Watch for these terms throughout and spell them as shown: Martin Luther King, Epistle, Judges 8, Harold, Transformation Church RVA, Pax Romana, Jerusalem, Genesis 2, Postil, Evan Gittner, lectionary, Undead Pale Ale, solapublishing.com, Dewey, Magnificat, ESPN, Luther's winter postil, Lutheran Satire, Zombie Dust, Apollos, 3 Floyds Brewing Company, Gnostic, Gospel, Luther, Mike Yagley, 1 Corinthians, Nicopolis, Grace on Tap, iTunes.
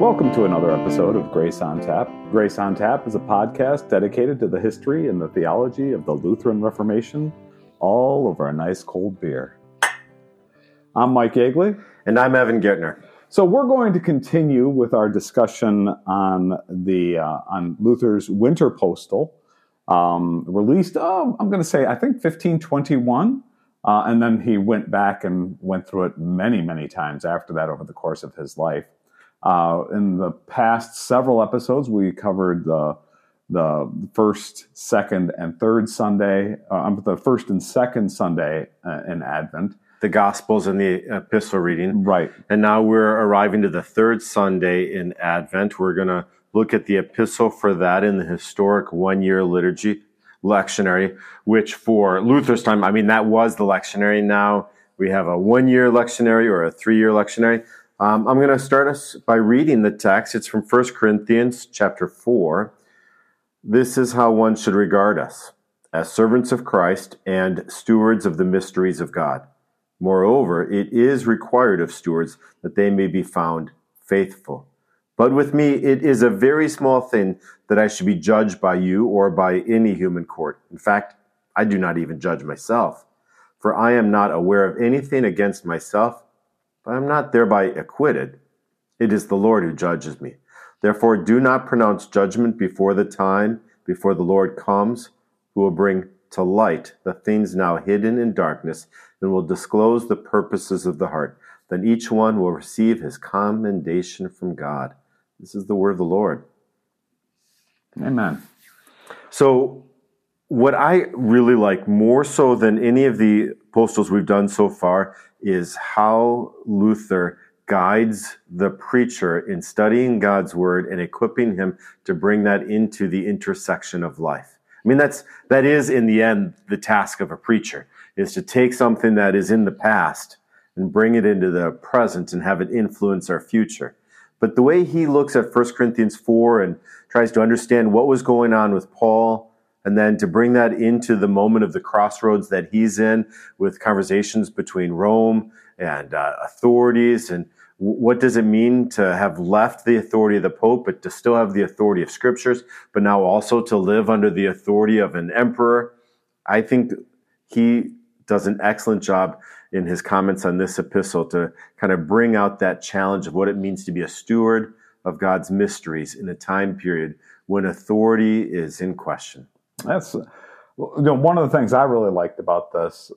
Welcome to another episode of Grace on Tap. Grace on Tap is a podcast dedicated to the history and the theology of the Lutheran Reformation, all over a nice cold beer. I'm Mike Yagley. And I'm Evan Gittner. So we're going to continue with our discussion on the on Luther's winter postil, released, I think 1521. And then he went back and went through it many, many times after that over the course of his life. In the past several episodes, we covered the first, second, and third Sunday, the first and second Sunday in Advent. The Gospels and the Epistle reading. Right. And now we're arriving to the third Sunday in Advent. We're going to look at the Epistle for that in the historic one-year liturgy, lectionary, which for Luther's time, I mean, that was the lectionary. Now we have a one-year lectionary or a three-year lectionary. I'm going to start us by reading the text. It's from 1 Corinthians chapter 4. This is how one should regard us, as servants of Christ and stewards of the mysteries of God. Moreover, it is required of stewards that they may be found faithful. But with me it is a very small thing that I should be judged by you or by any human court. In fact, I do not even judge myself, for I am not aware of anything against myself, but I am not thereby acquitted. It is the Lord who judges me. Therefore, do not pronounce judgment before the time, before the Lord comes, who will bring to light the things now hidden in darkness, and will disclose the purposes of the heart. Then each one will receive his commendation from God. This is the word of the Lord. Amen. So, what I really like, more so than any of the postils we've done so far, is how Luther guides the preacher in studying God's word and equipping him to bring that into the intersection of life. I mean, that is in the end the task of a preacher, is to take something that is in the past and bring it into the present and have it influence our future. But the way he looks at 1 Corinthians 4 and tries to understand what was going on with Paul, and then to bring that into the moment of the crossroads that he's in with conversations between Rome and authorities, and what does it mean to have left the authority of the Pope, but to still have the authority of Scriptures, but now also to live under the authority of an emperor. I think he does an excellent job in his comments on this epistle to kind of bring out that challenge of what it means to be a steward of God's mysteries in a time period when authority is in question. That's, you know, one of the things I really liked about this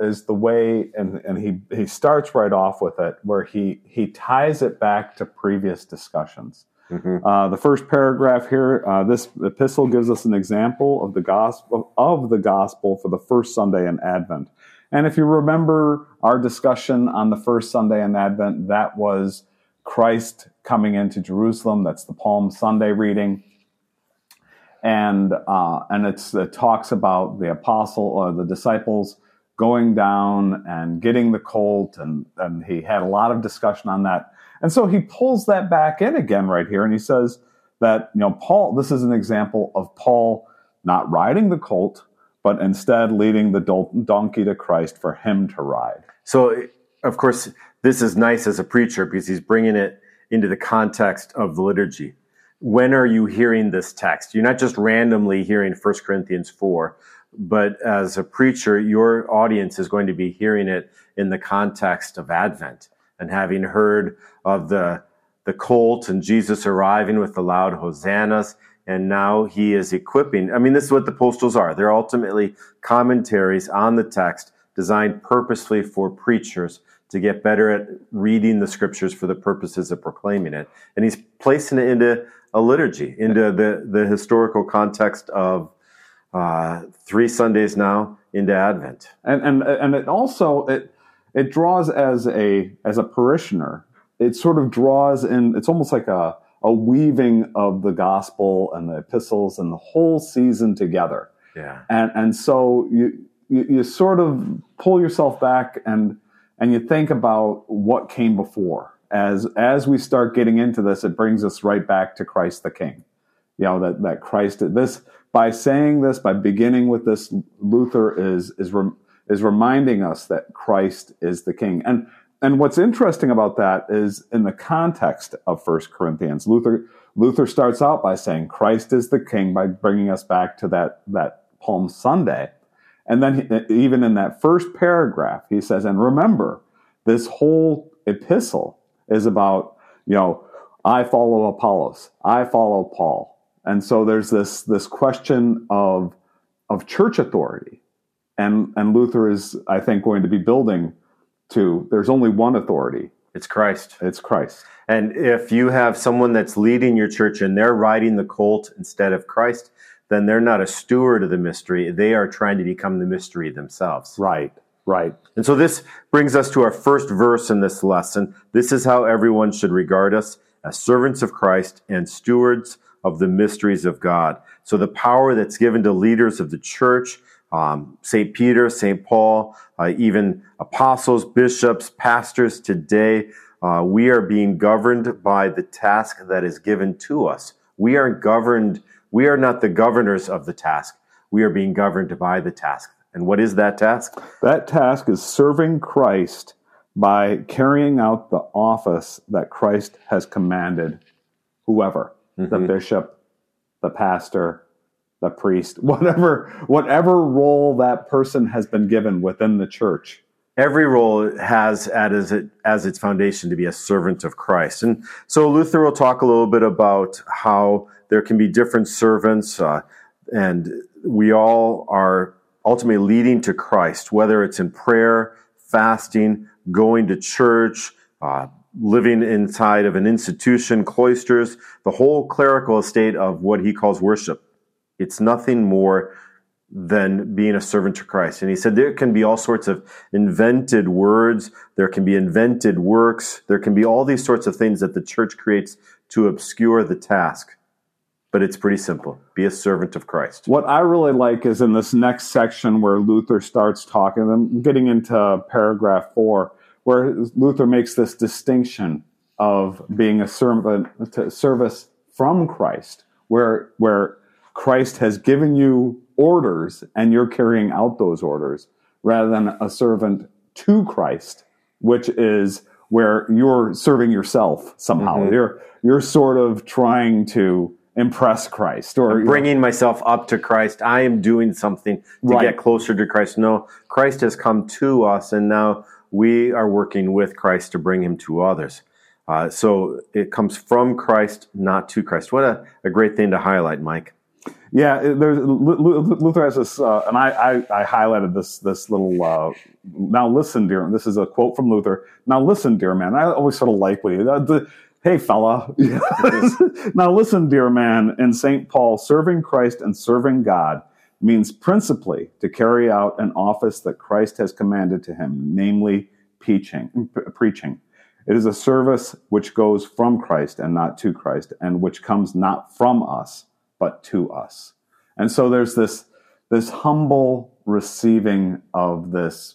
is the way, and he starts right off with it, where he ties it back to previous discussions. Mm-hmm. The first paragraph here, this epistle gives us an example of the gospel for the first Sunday in Advent. And if you remember our discussion on the first Sunday in Advent, that was Christ coming into Jerusalem. That's the Palm Sunday reading. And it talks about the apostle or the disciples going down and getting the colt, and he had a lot of discussion on that. And so he pulls that back in again right here, and he says that, you know, Paul, this is an example of Paul not riding the colt, but instead leading the donkey to Christ for him to ride. So, of course, this is nice as a preacher because he's bringing it into the context of the liturgy. When are you hearing this text? You're not just randomly hearing 1 Corinthians 4, but as a preacher, your audience is going to be hearing it in the context of Advent and having heard of the colt and Jesus arriving with the loud hosannas, and now he is equipping. I mean, this is what the postils are. They're ultimately commentaries on the text designed purposely for preachers to get better at reading the Scriptures for the purposes of proclaiming it. And he's placing it into a liturgy, into the historical context of three Sundays now into Advent. And it also, it draws as a parishioner, it sort of draws in, it's almost like a weaving of the gospel and the epistles and the whole season together. Yeah. And so you sort of pull yourself back and you think about what came before. As we start getting into this, it brings us right back to Christ the King. You know, that Christ did this. By saying this, by beginning with this, Luther is reminding us that Christ is the King. And And what's interesting about that is in the context of 1 Corinthians, Luther starts out by saying Christ is the King by bringing us back to that Palm Sunday. And then even in that first paragraph, he says, and remember, this whole epistle is about, I follow Apollos, I follow Paul. And so there's this question of church authority. And Luther is, I think, going to be building to, there's only one authority. It's Christ. It's Christ. And if you have someone that's leading your church and they're riding the colt instead of Christ, then they're not a steward of the mystery. They are trying to become the mystery themselves. Right, right. And so this brings us to our first verse in this lesson. This is how everyone should regard us, as servants of Christ and stewards of the mysteries of God. So the power that's given to leaders of the church, St. Peter, St. Paul, even apostles, bishops, pastors today, we are being governed by the task that is given to us. We aren't governed. We are not the governors of the task. We are being governed by the task. And what is that task? That task is serving Christ by carrying out the office that Christ has commanded whoever, the bishop, the pastor, the priest, whatever role that person has been given within the church. Every role has as its foundation to be a servant of Christ. And so Luther will talk a little bit about how there can be different servants, and we all are ultimately leading to Christ, whether it's in prayer, fasting, going to church, living inside of an institution, cloisters, the whole clerical estate of what he calls worship. It's nothing more than being a servant to Christ. And he said there can be all sorts of invented words, there can be invented works, there can be all these sorts of things that the church creates to obscure the task. But it's pretty simple. Be a servant of Christ. What I really like is in this next section where Luther starts talking, I'm getting into paragraph 4, where Luther makes this distinction of being a servant to service from Christ, where Christ has given you orders, and you're carrying out those orders, rather than a servant to Christ, which is where you're serving yourself somehow. Mm-hmm. You're sort of trying to impress Christ, or I'm bringing myself up to Christ. I am doing something to get closer to Christ. No, Christ has come to us, and now we are working with Christ to bring him to others. So it comes from Christ, not to Christ. What a great thing to highlight, Mike. Yeah, Luther has this, and I highlighted this little, now listen, dear, this is a quote from Luther, now listen, dear man, I always sort of like what hey, fella, now listen, dear man, in St. Paul, serving Christ and serving God means principally to carry out an office that Christ has commanded to him, namely preaching. It is a service which goes from Christ and not to Christ, and which comes not from us, but to us. And so there's this humble receiving of this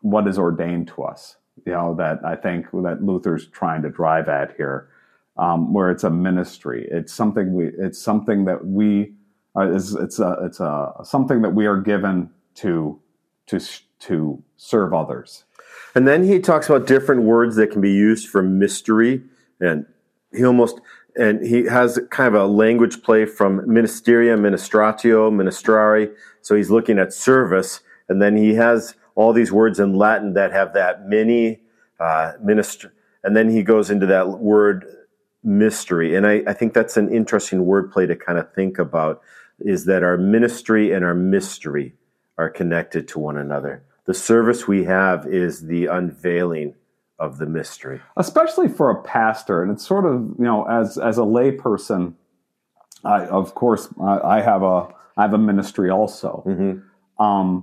what is ordained to us, that I think that Luther's trying to drive at here, where it's a ministry. It's something that we are given to serve others. And then he talks about different words that can be used for mystery, and he has kind of a language play from ministeria, ministratio, ministrari. So he's looking at service, and then he has all these words in Latin that have that mini minister, and then he goes into that word mystery. And I think that's an interesting word play to kind of think about, is that our ministry and our mystery are connected to one another. The service we have is the unveiling of the mystery, especially for a pastor. And it's sort of, as a lay person, I have a ministry also. Mm-hmm.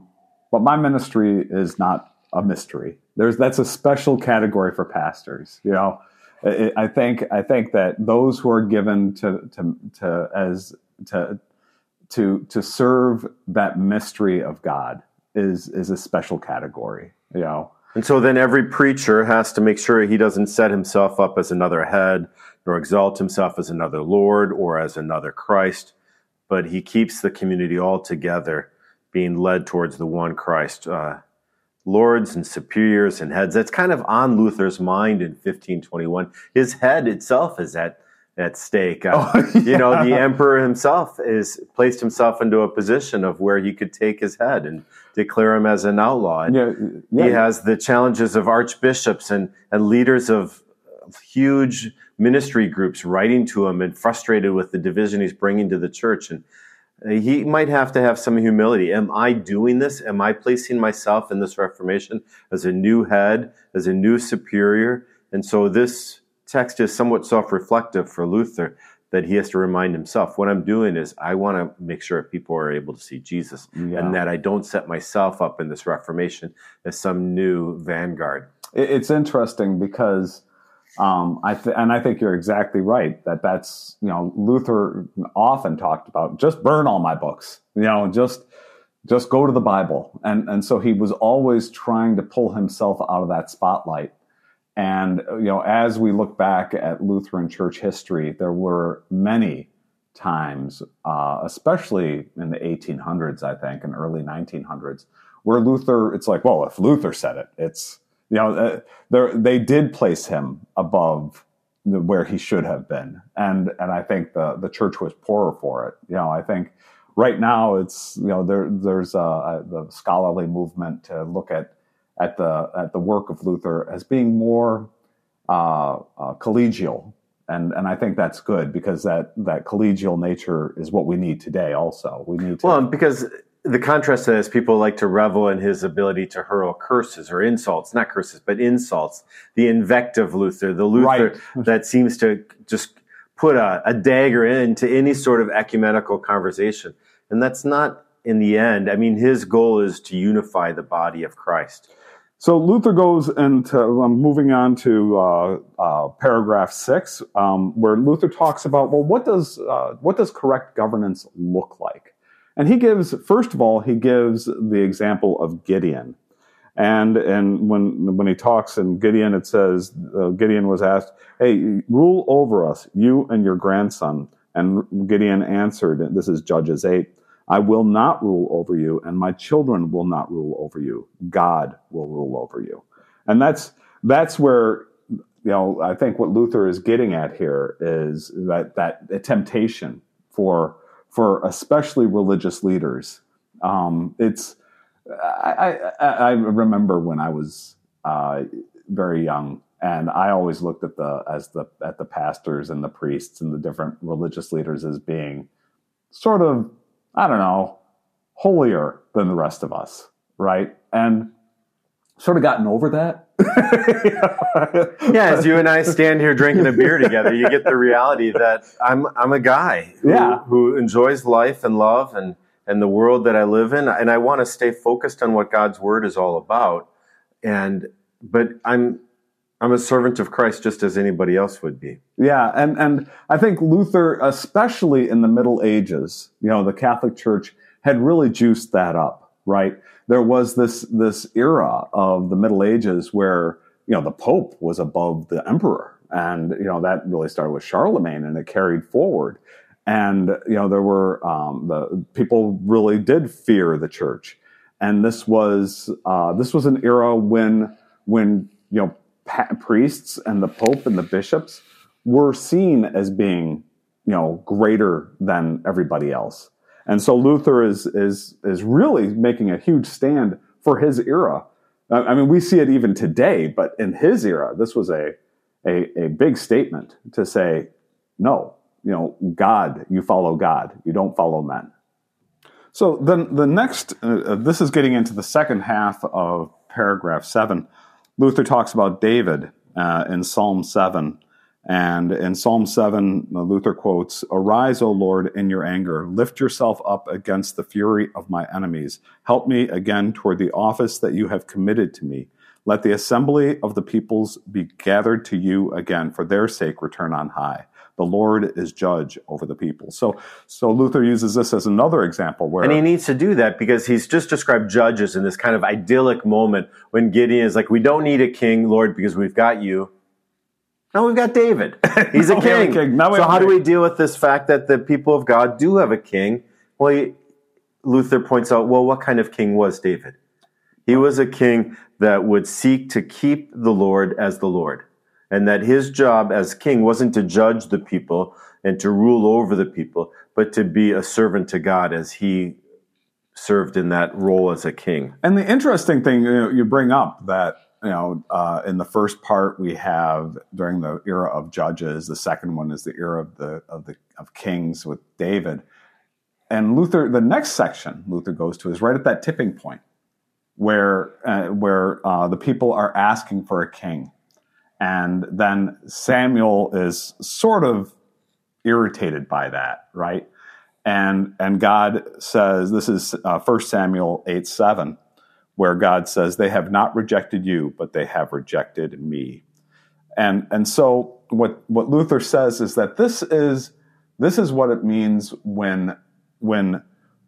But my ministry is not a mystery. That's a special category for pastors. I think that those who are given to serve that mystery of God is a special category. And so then every preacher has to make sure he doesn't set himself up as another head, nor exalt himself as another Lord or as another Christ, but he keeps the community all together, being led towards the one Christ, lords and superiors and heads. That's kind of on Luther's mind in 1521. His head itself is at stake. You know, the emperor himself is placed himself into a position of where he could take his head and declare him as an outlaw. And he has the challenges of archbishops and leaders of huge ministry groups writing to him and frustrated with the division he's bringing to the church. And he might have to have some humility. Am I doing this? Am I placing myself in this Reformation as a new head, as a new superior? And so this text is somewhat self-reflective for Luther, that he has to remind himself, what I'm doing is I want to make sure people are able to see Jesus and that I don't set myself up in this Reformation as some new vanguard. It's interesting because I think you're exactly right that's, you know, Luther often talked about just burn all my books, you know, just go to the Bible. And so he was always trying to pull himself out of that spotlight. And, you know, as we look back at Lutheran church history, there were many times, especially in the 1800s, I think, and early 1900s, where Luther, it's like, well, if Luther said it, it's, you know, they did place him above where he should have been, and I think the church was poorer for it. You know, I think right now it's, you know, there's the scholarly movement to look at the work of Luther as being more collegial, and I think that's good, because that collegial nature is what we need today. Also, we need to because. The contrast to that is people like to revel in his ability to hurl curses or insults, not curses, but insults, the invective Luther, the Luther that seems to just put a dagger into any sort of ecumenical conversation. And that's not in the end. I mean, his goal is to unify the body of Christ. So Luther goes into, I'm moving on to paragraph 6, where Luther talks about, well, what does correct governance look like? And he gives, first of all, he gives the example of Gideon. And when he talks in Gideon, it says, Gideon was asked, hey, rule over us, you and your grandson. And Gideon answered, and this is Judges 8, I will not rule over you, and my children will not rule over you. God will rule over you. And that's where, you know, I think what Luther is getting at here is that temptation for especially religious leaders. I remember when I was very young, and I always looked at the pastors and the priests and the different religious leaders as being sort of, I don't know, holier than the rest of us, right? And sort of gotten over that. Yeah, as you and I stand here drinking a beer together, you get the reality that I'm a guy who enjoys life and love and the world that I live in, and I want to stay focused on what God's word is all about. But I'm a servant of Christ just as anybody else would be. Yeah, and I think Luther, especially in the Middle Ages, you know, the Catholic Church had really juiced that up. Right, there was this era of the Middle Ages where, you know, the Pope was above the Emperor, and, you know, that really started with Charlemagne, and it carried forward. And, you know, there were the people really did fear the Church, and this was an era when you know, priests and the Pope and the bishops were seen as being, you know, greater than everybody else. And so Luther is really making a huge stand for his era. I mean, we see it even today, but in his era, this was a big statement to say, no, you know, God, you follow God, you don't follow men. So then the next, this is getting into the second half of paragraph 7. Luther talks about David in Psalm 7. And in Psalm 7, Luther quotes, "Arise, O Lord, in your anger. Lift yourself up against the fury of my enemies. Help me again toward the office that you have committed to me. Let the assembly of the peoples be gathered to you again. For their sake, return on high. The Lord is judge over the people." So Luther uses this as another example where... And he needs to do that, because he's just described judges in this kind of idyllic moment when Gideon is like, we don't need a king, Lord, because we've got you. No, we've got David. He's a king. So how do we deal with this fact that the people of God do have a king? Well, Luther points out, well, what kind of king was David? He was a king that would seek to keep the Lord as the Lord, and that his job as king wasn't to judge the people and to rule over the people, but to be a servant to God as he served in that role as a king. And the interesting thing you bring up that, in the first part we have during the era of Judges, the second one is the era of kings with David. And Luther, the next section Luther goes to is right at that tipping point where the people are asking for a king. And then Samuel is sort of irritated by that, right? And God says, this is 1 Samuel 8:7, where God says, "They have not rejected you, but they have rejected me." And so what Luther says is that this is what it means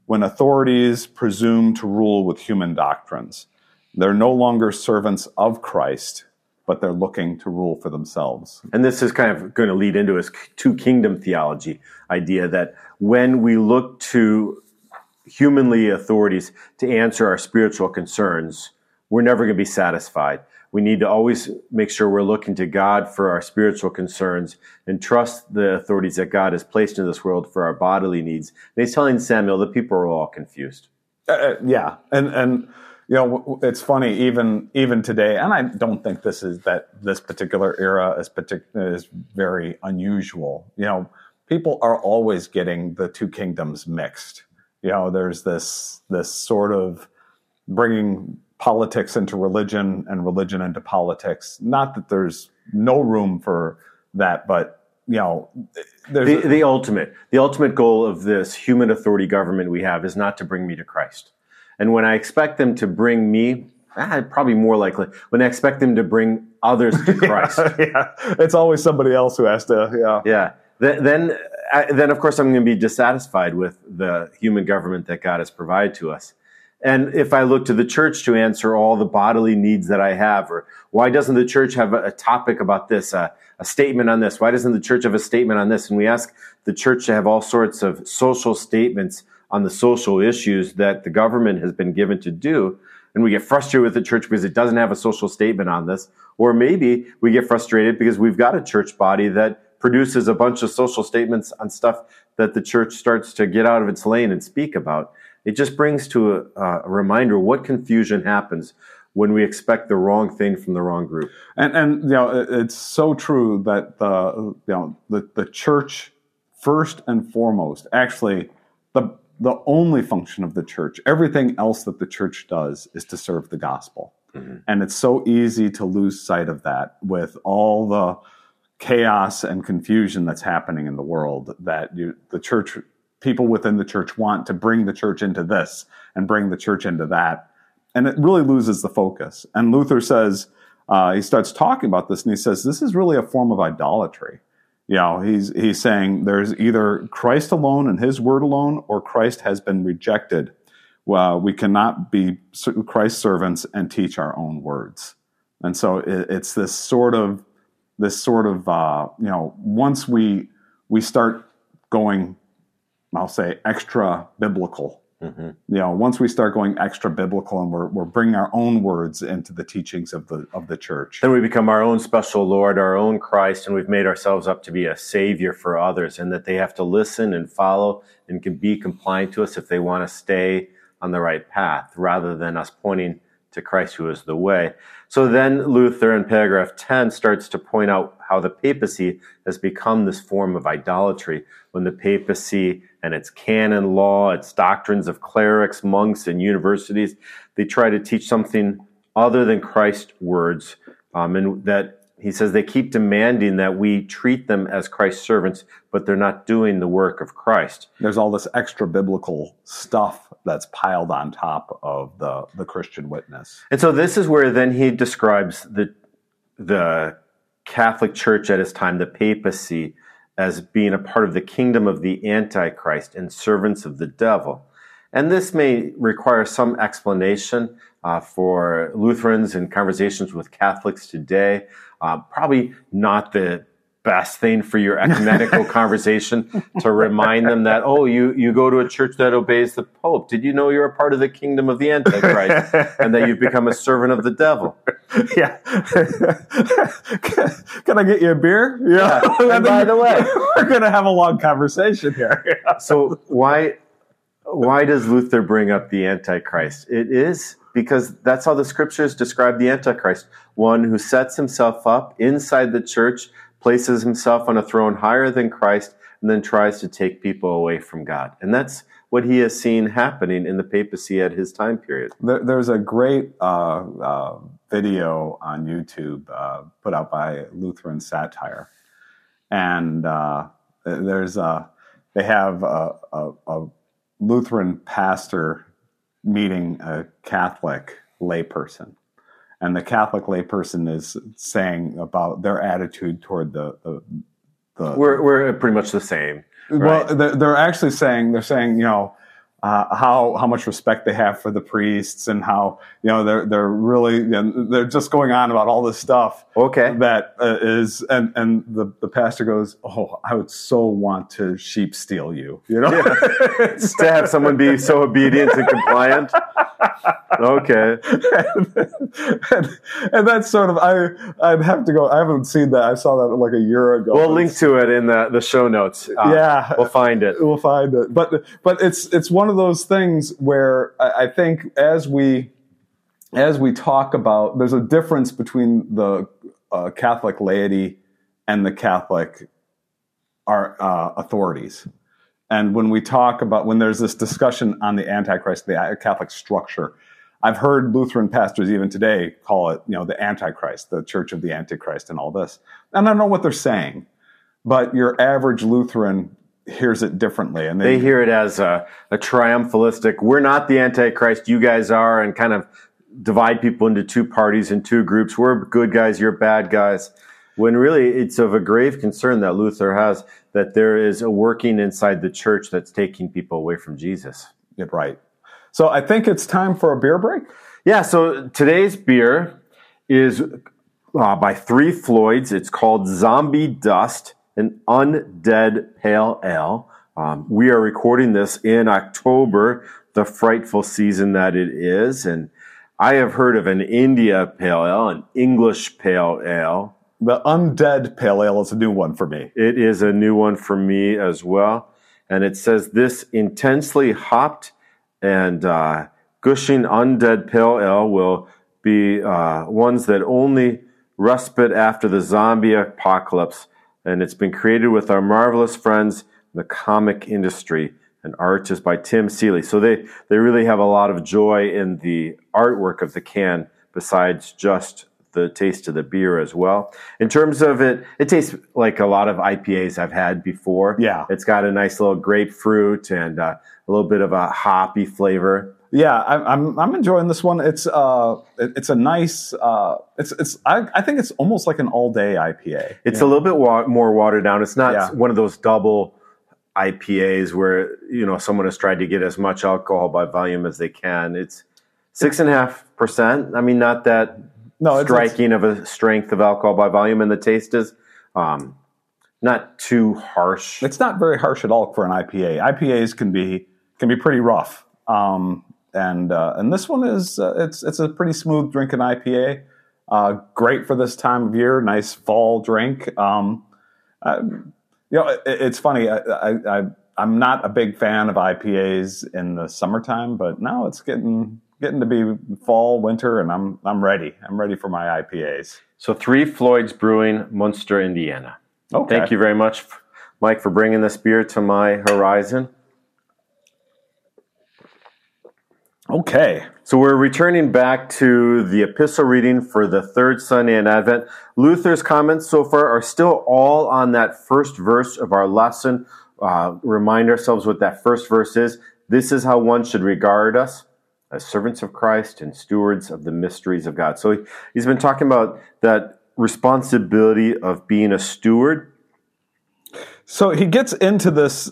when authorities presume to rule with human doctrines. They're no longer servants of Christ, but they're looking to rule for themselves. And this is kind of going to lead into his two-kingdom theology idea, that when we look to humanly authorities to answer our spiritual concerns, we're never going to be satisfied. We need to always make sure we're looking to God for our spiritual concerns and trust the authorities that God has placed in this world for our bodily needs. And he's telling Samuel the people are all confused. Yeah, and it's funny, even today, and I don't think this particular era is very unusual. People are always getting the two kingdoms mixed. There's this sort of bringing politics into religion and religion into politics. Not that there's no room for that, but there's the ultimate goal of this human authority government we have is not to bring me to Christ. And when I expect them to bring me, probably more likely, when I expect them to bring others to Christ. Yeah. It's always somebody else who has to, Yeah. Then of course, I'm going to be dissatisfied with the human government that God has provided to us. And if I look to the church to answer all the bodily needs that I have, or why doesn't the church have a topic about this, a statement on this? Why doesn't the church have a statement on this? And we ask the church to have all sorts of social statements on the social issues that the government has been given to do, and we get frustrated with the church because it doesn't have a social statement on this. Or maybe we get frustrated because we've got a church body that produces a bunch of social statements on stuff that the church starts to get out of its lane and speak about. It just brings to a reminder what confusion happens when we expect the wrong thing from the wrong group. And it's so true that the church, first and foremost, actually the only function of the church, everything else that the church does, is to serve the gospel. Mm-hmm. And it's so easy to lose sight of that with all the chaos and confusion that's happening in the world, that the church, people within the church want to bring the church into this and bring the church into that. And it really loses the focus. And Luther says, he starts talking about this and he says, this is really a form of idolatry. He's saying there's either Christ alone and his word alone, or Christ has been rejected. Well, we cannot be Christ's servants and teach our own words. And so it's this sort of once we start going, I'll say, extra biblical. Mm-hmm. Once we start going extra biblical and we're bringing our own words into the teachings of the church, then we become our own special Lord, our own Christ, and we've made ourselves up to be a savior for others, and that they have to listen and follow and can be compliant to us if they want to stay on the right path, rather than us pointing to Christ, who is the way. So then Luther in paragraph 10 starts to point out how the papacy has become this form of idolatry, when the papacy and its canon law, its doctrines of clerics, monks, and universities, they try to teach something other than Christ's words, and that he says they keep demanding that we treat them as Christ's servants, but they're not doing the work of Christ. There's all this extra biblical stuff that's piled on top of the Christian witness. And so this is where then he describes the Catholic Church at his time, the papacy, as being a part of the kingdom of the Antichrist and servants of the devil. And this may require some explanation for Lutherans in conversations with Catholics today. Probably not the best thing for your ecumenical conversation to remind them that, oh, you go to a church that obeys the Pope. Did you know you're a part of the kingdom of the Antichrist and that you've become a servant of the devil? Yeah. Can I get you a beer? Yeah. And by the way, we're going to have a long conversation here. So why does Luther bring up the Antichrist? It is because that's how the scriptures describe the Antichrist, one who sets himself up inside the church, places himself on a throne higher than Christ, and then tries to take people away from God. And that's what he has seen happening in the papacy at his time period. There's a great video on YouTube put out by Lutheran Satire. And they have a Lutheran pastor meeting a Catholic layperson. And the Catholic layperson is saying about their attitude toward the we're pretty much the same. Right? Well, they're actually saying how much respect they have for the priests and how they're really they're just going on about all this stuff. Okay, that is and the pastor goes, oh, I would so want to sheep steal you, yeah. To have someone be so obedient and compliant. Okay, and that's sort of I'd have to go. I haven't seen that. I saw that like a year ago. We'll link to it in the show notes. Yeah, we'll find it. We'll find it. But it's one of those things where I think as we talk about, there's a difference between the Catholic laity and the Catholic authorities. And when we talk about, when there's this discussion on the Antichrist, the Catholic structure, I've heard Lutheran pastors even today call it, the Antichrist, the Church of the Antichrist and all this. And I don't know what they're saying, but your average Lutheran hears it differently. And they hear it as a triumphalistic, we're not the Antichrist, you guys are, and kind of divide people into two parties and two groups. We're good guys, you're bad guys. When really it's of a grave concern that Luther has that there is a working inside the church that's taking people away from Jesus. Yeah, right. So I think it's time for a beer break. Yeah, so today's beer is by 3 Floyds. It's called Zombie Dust, an undead pale ale. We are recording this in October, the frightful season that it is. And I have heard of an India pale ale, an English pale ale. The undead pale ale is a new one for me. It is a new one for me as well. And it says this intensely hopped and gushing undead pale ale will be ones that only respite after the zombie apocalypse. And it's been created with our marvelous friends in the comic industry. And art is by Tim Seeley. So they really have a lot of joy in the artwork of the can besides just the taste of the beer as well. In terms of it tastes like a lot of IPAs I've had before. Yeah. It's got a nice little grapefruit and a little bit of a hoppy flavor. Yeah, I'm enjoying this one. It's a nice I think it's almost like an all-day IPA. It's a little bit more watered down. It's not one of those double IPAs where someone has tried to get as much alcohol by volume as they can. It's 6.5%. I mean, not that striking of a strength of alcohol by volume, and the taste is not too harsh. It's not very harsh at all for an IPA. IPAs can be pretty rough, and this one is it's a pretty smooth drinking IPA. Great for this time of year, nice fall drink. It's funny. I'm not a big fan of IPAs in the summertime, but now it's getting to be fall, winter, and I'm ready. I'm ready for my IPAs. So 3 Floyds Brewing, Munster, Indiana. Okay. Thank you very much, Mike, for bringing this beer to my horizon. Okay. So we're returning back to the epistle reading for the third Sunday in Advent. Luther's comments so far are still all on that first verse of our lesson. Remind ourselves what that first verse is. This is how one should regard us, as servants of Christ and stewards of the mysteries of God. So he's been talking about that responsibility of being a steward. So he gets into this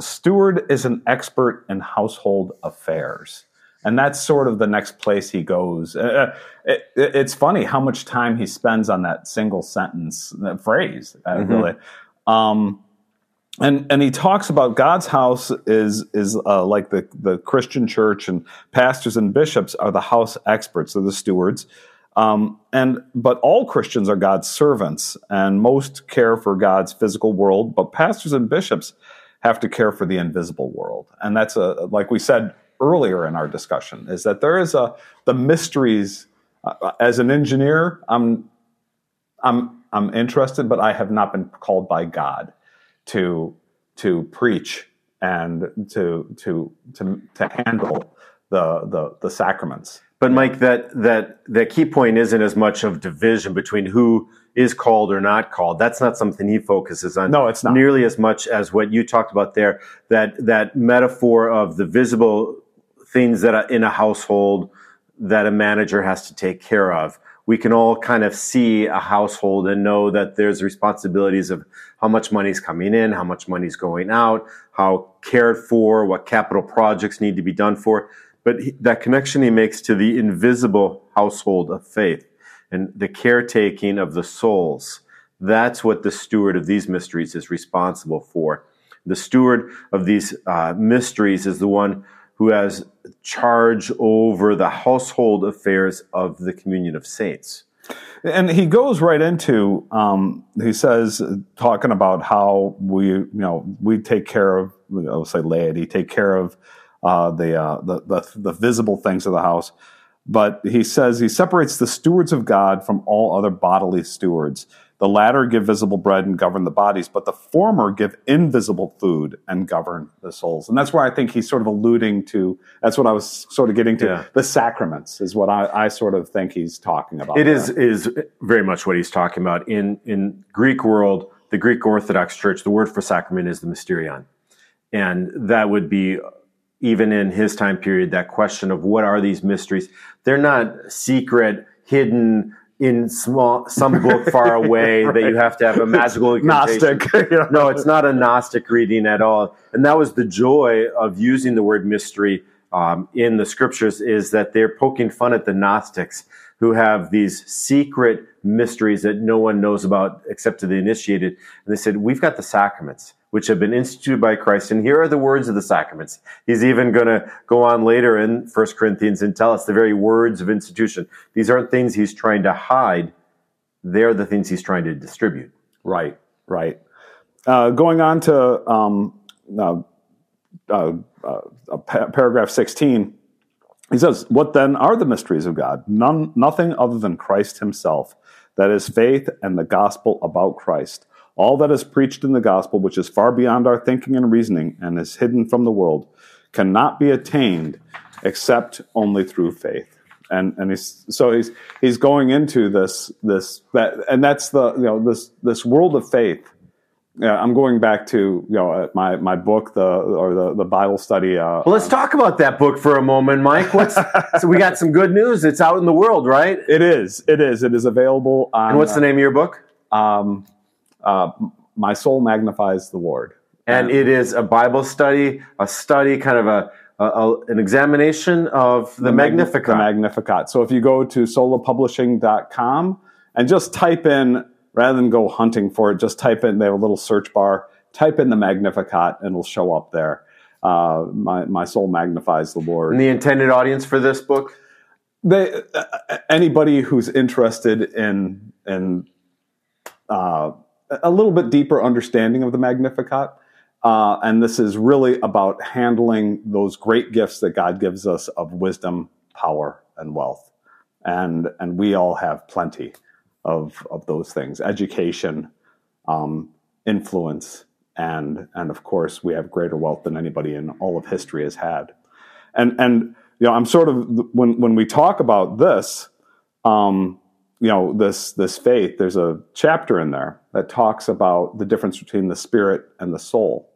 steward is an expert in household affairs. And that's sort of the next place he goes. It's funny how much time he spends on that single sentence, that phrase, really. And he talks about God's house is like the Christian church, and pastors and bishops are the house experts, they're the stewards. But all Christians are God's servants, and most care for God's physical world, but pastors and bishops have to care for the invisible world. And that's like we said earlier in our discussion, is that there is the mysteries. As an engineer, I'm interested, but I have not been called by God to preach and to handle the sacraments. But Mike, that key point isn't as much of division between who is called or not called. That's not something he focuses on. No, it's not nearly as much as what you talked about there. That metaphor of the visible things that are in a household that a manager has to take care of. We can all kind of see a household and know that there's responsibilities of how much money's coming in, how much money's going out, how cared for, what capital projects need to be done for. But that connection he makes to the invisible household of faith and the caretaking of the souls, that's what the steward of these mysteries is responsible for. The steward of these mysteries is the one who has charge over the household affairs of the communion of saints. And he goes right into, he says, talking about how we take care of, laity, take care of the visible things of the house. But he says he separates the stewards of God from all other bodily stewards. The latter give visible bread and govern the bodies, but the former give invisible food and govern the souls. And that's where I think he's sort of alluding to, that's what I was sort of getting to, the sacraments is what I sort of think he's talking about. It is very much what he's talking about. In Greek world, the Greek Orthodox Church, the word for sacrament is the mysterion. And that would be, even in his time period, that question of what are these mysteries? They're not secret, hidden, in some book far away that you have to have a magical Gnostic. No, it's not a Gnostic reading at all. And that was the joy of using the word mystery in the scriptures, is that they're poking fun at the Gnostics who have these secret mysteries that no one knows about except to the initiated. And they said, we've got the sacraments, which have been instituted by Christ. And here are the words of the sacraments. He's even going to go on later in 1 Corinthians and tell us the very words of institution. These aren't things he's trying to hide. They're the things he's trying to distribute. Right. Going on to paragraph 16, he says, "What then are the mysteries of God? Nothing other than Christ himself. That is faith and the gospel about Christ. All that is preached in the gospel, which is far beyond our thinking and reasoning and is hidden from the world, cannot be attained except only through faith." And he's going into this that, and that's the this world of faith. I'm going back to my book the Bible study. Well, let's talk about that book for a moment, Mike. So we got some good news. It's out in the world, right? It is available on. And what's the name of your book? My Soul Magnifies the Lord. And it is a Bible study, kind of an examination of the Magnificat. The Magnificat. So if you go to solapublishing.com and just type in, rather than go hunting for it, just type in, they have a little search bar, type in the Magnificat and it'll show up there. My Soul Magnifies the Lord. And the intended audience for this book? Anybody who's interested in a little bit deeper understanding of the Magnificat. And this is really about handling those great gifts that God gives us of wisdom, power, and wealth. And we all have plenty of those things: education, influence, and of course we have greater wealth than anybody in all of history has had. And I'm sort of, when we talk about this, this faith, there's a chapter in there that talks about the difference between the spirit and the soul.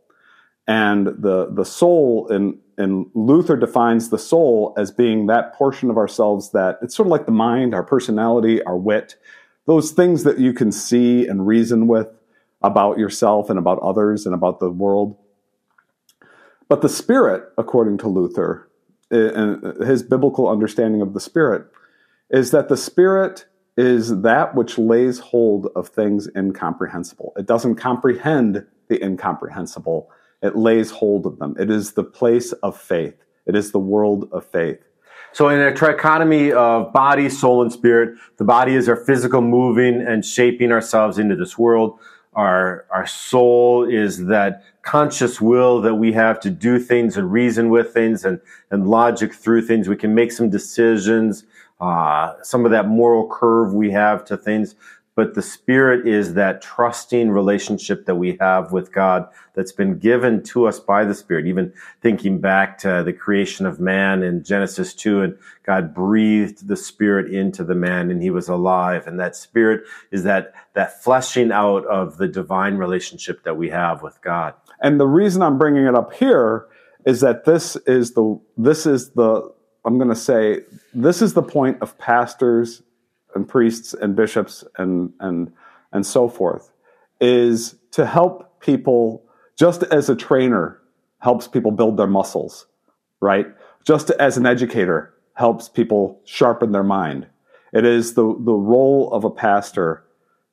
And the soul, in Luther defines the soul as being that portion of ourselves that, it's sort of like the mind, our personality, our wit, those things that you can see and reason with about yourself and about others and about the world. But the spirit, according to Luther, and his biblical understanding of the Spirit is that the Spirit is that which lays hold of things incomprehensible. It doesn't comprehend the incomprehensible. It lays hold of them. It is the place of faith. It is the world of faith. So in a trichotomy of body, soul, and spirit, the body is our physical moving and shaping ourselves into this world. Our soul is that conscious will that we have to do things and reason with things and logic through things. We can make some decisions, some of that moral curve we have to things. But the Spirit is that trusting relationship that we have with God that's been given to us by the Spirit. Even thinking back to the creation of man in Genesis 2, and God breathed the Spirit into the man and he was alive. And that Spirit is that fleshing out of the divine relationship that we have with God. And the reason I'm bringing it up here is that this is the point of pastors and priests and bishops and so forth, is to help people, just as a trainer helps people build their muscles, right? Just as an educator helps people sharpen their mind. It is the role of a pastor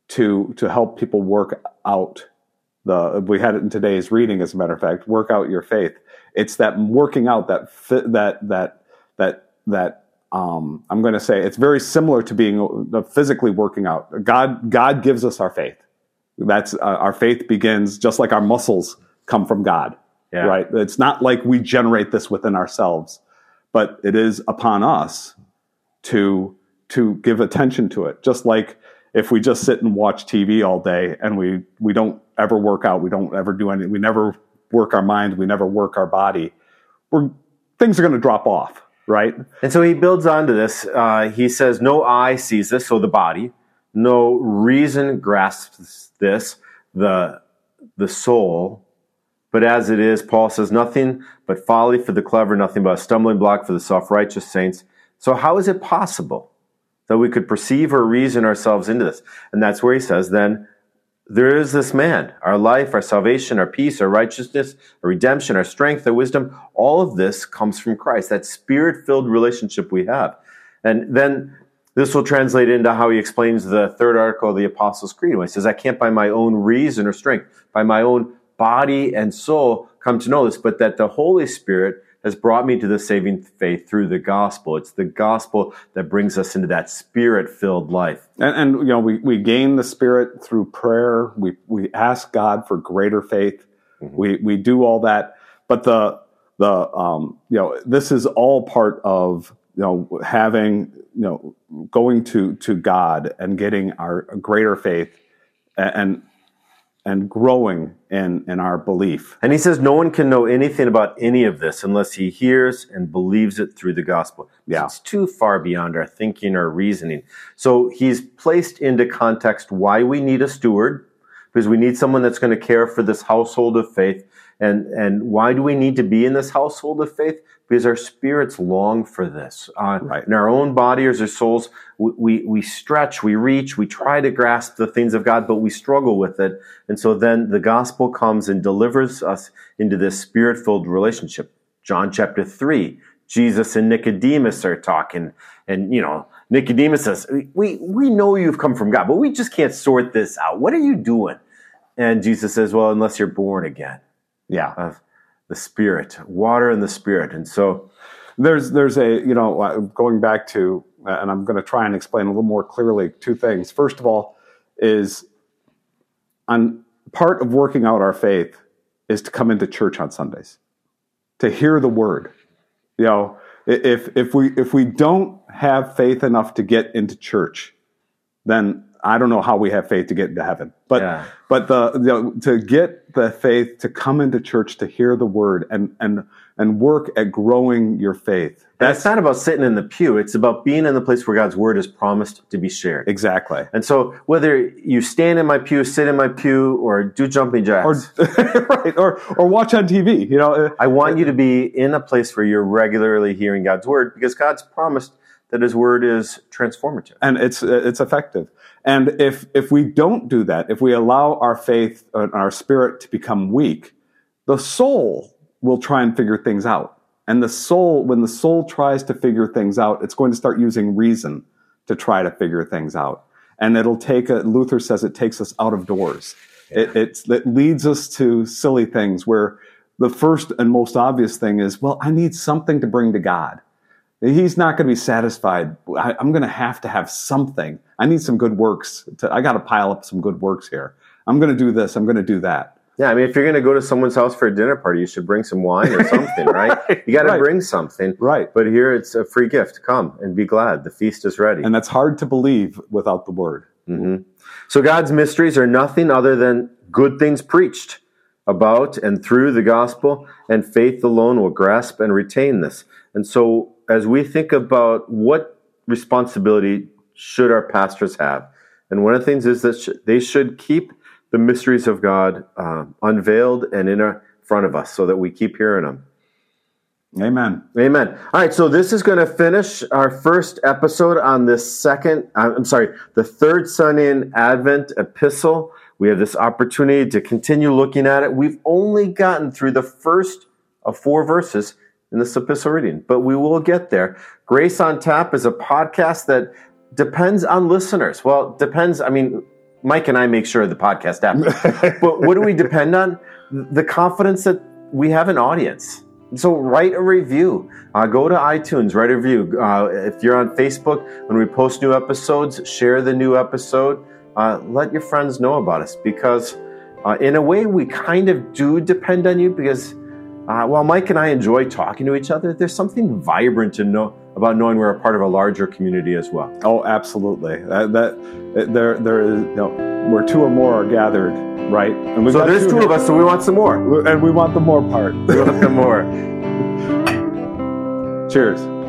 to help people work out we had it in today's reading, as a matter of fact, work out your faith. It's that working out I'm going to say it's very similar to being physically working out. God gives us our faith. That's our faith begins just like our muscles come from God, yeah. Right? It's not like we generate this within ourselves, but it is upon us to give attention to it. Just like if we just sit and watch TV all day and we don't ever work out, we don't ever do anything, we never work our mind, we never work our body, things are going to drop off. Right? And so he builds onto this. He says, no eye sees this, so the body. No reason grasps this, the soul. But as it is, Paul says, nothing but folly for the clever, nothing but a stumbling block for the self-righteous saints. So how is it possible that we could perceive or reason ourselves into this? And that's where he says, then, there is this man, our life, our salvation, our peace, our righteousness, our redemption, our strength, our wisdom. All of this comes from Christ, that Spirit-filled relationship we have. And then this will translate into how he explains the third article of the Apostles' Creed. He says, I can't by my own reason or strength, by my own body and soul come to know this, but that the Holy Spirit has brought me to the saving faith through the gospel. It's the gospel that brings us into that Spirit-filled life. And you know, we gain the Spirit through prayer. We ask God for greater faith. Mm-hmm. We do all that. But this is all part of going to God and getting our greater faith and growing in our belief. And he says no one can know anything about any of this unless he hears and believes it through the gospel. Yeah. It's too far beyond our thinking or reasoning. So he's placed into context why we need a steward, because we need someone that's going to care for this household of faith. And why do we need to be in this household of faith? Because our spirits long for this. Right. In our own bodies or souls, we stretch, we reach, we try to grasp the things of God, but we struggle with it. And so then the gospel comes and delivers us into this Spirit-filled relationship. John chapter 3, Jesus and Nicodemus are talking. And, Nicodemus says, we know you've come from God, but we just can't sort this out. What are you doing? And Jesus says, well, unless you're born again. Yeah, of the Spirit, water and the Spirit. And so there's a, going back to, and I'm going to try and explain a little more clearly, two things. First of all is, on part of working out our faith is to come into church on Sundays, to hear the word. If we don't have faith enough to get into church, then I don't know how we have faith to get into heaven, but to get the faith to come into church, to hear the word and work at growing your faith. That's not about sitting in the pew. It's about being in the place where God's word is promised to be shared. Exactly. And so whether you stand in my pew, sit in my pew, or do jumping jacks, right, or watch on TV, I want you to be in a place where you're regularly hearing God's word, because God's promised that his word is transformative. And it's effective. And if we don't do that, if we allow our faith and our spirit to become weak, the soul will try and figure things out. And the soul, when the soul tries to figure things out, it's going to start using reason to try to figure things out. And it'll take, Luther says it takes us out of doors. Yeah. It leads us to silly things where the first and most obvious thing is, well, I need something to bring to God. He's not going to be satisfied. I'm going to have something. I need some good works. I got to pile up some good works here. I'm going to do this. I'm going to do that. Yeah, I mean, if you're going to go to someone's house for a dinner party, you should bring some wine or something, right? You got to bring something. Right. But here it's a free gift. Come and be glad. The feast is ready. And that's hard to believe without the word. Mm-hmm. So God's mysteries are nothing other than good things preached about and through the gospel, and faith alone will grasp and retain this. And so as we think about what responsibility should our pastors have, and one of the things is that they should keep the mysteries of God unveiled and in front of us so that we keep hearing them. Amen. Amen. All right, so this is going to finish our first episode on the third Sunday in Advent epistle. We have this opportunity to continue looking at it. We've only gotten through the first of four verses in this epistle reading, but we will get there. Grace on Tap is a podcast that depends on listeners. Well, depends, I mean, Mike and I make sure the podcast happens. But what do we depend on? The confidence that we have an audience. So write a review. Go to iTunes, write a review. If you're on Facebook, when we post new episodes, share the new episode. Let your friends know about us because in a way we kind of do depend on you because while Mike and I enjoy talking to each other, there's something vibrant to know about knowing we're a part of a larger community as well. Oh, absolutely. Where two or more are gathered, right? And so there's two of us, so we want some more. And we want the more part. We want the more. Cheers.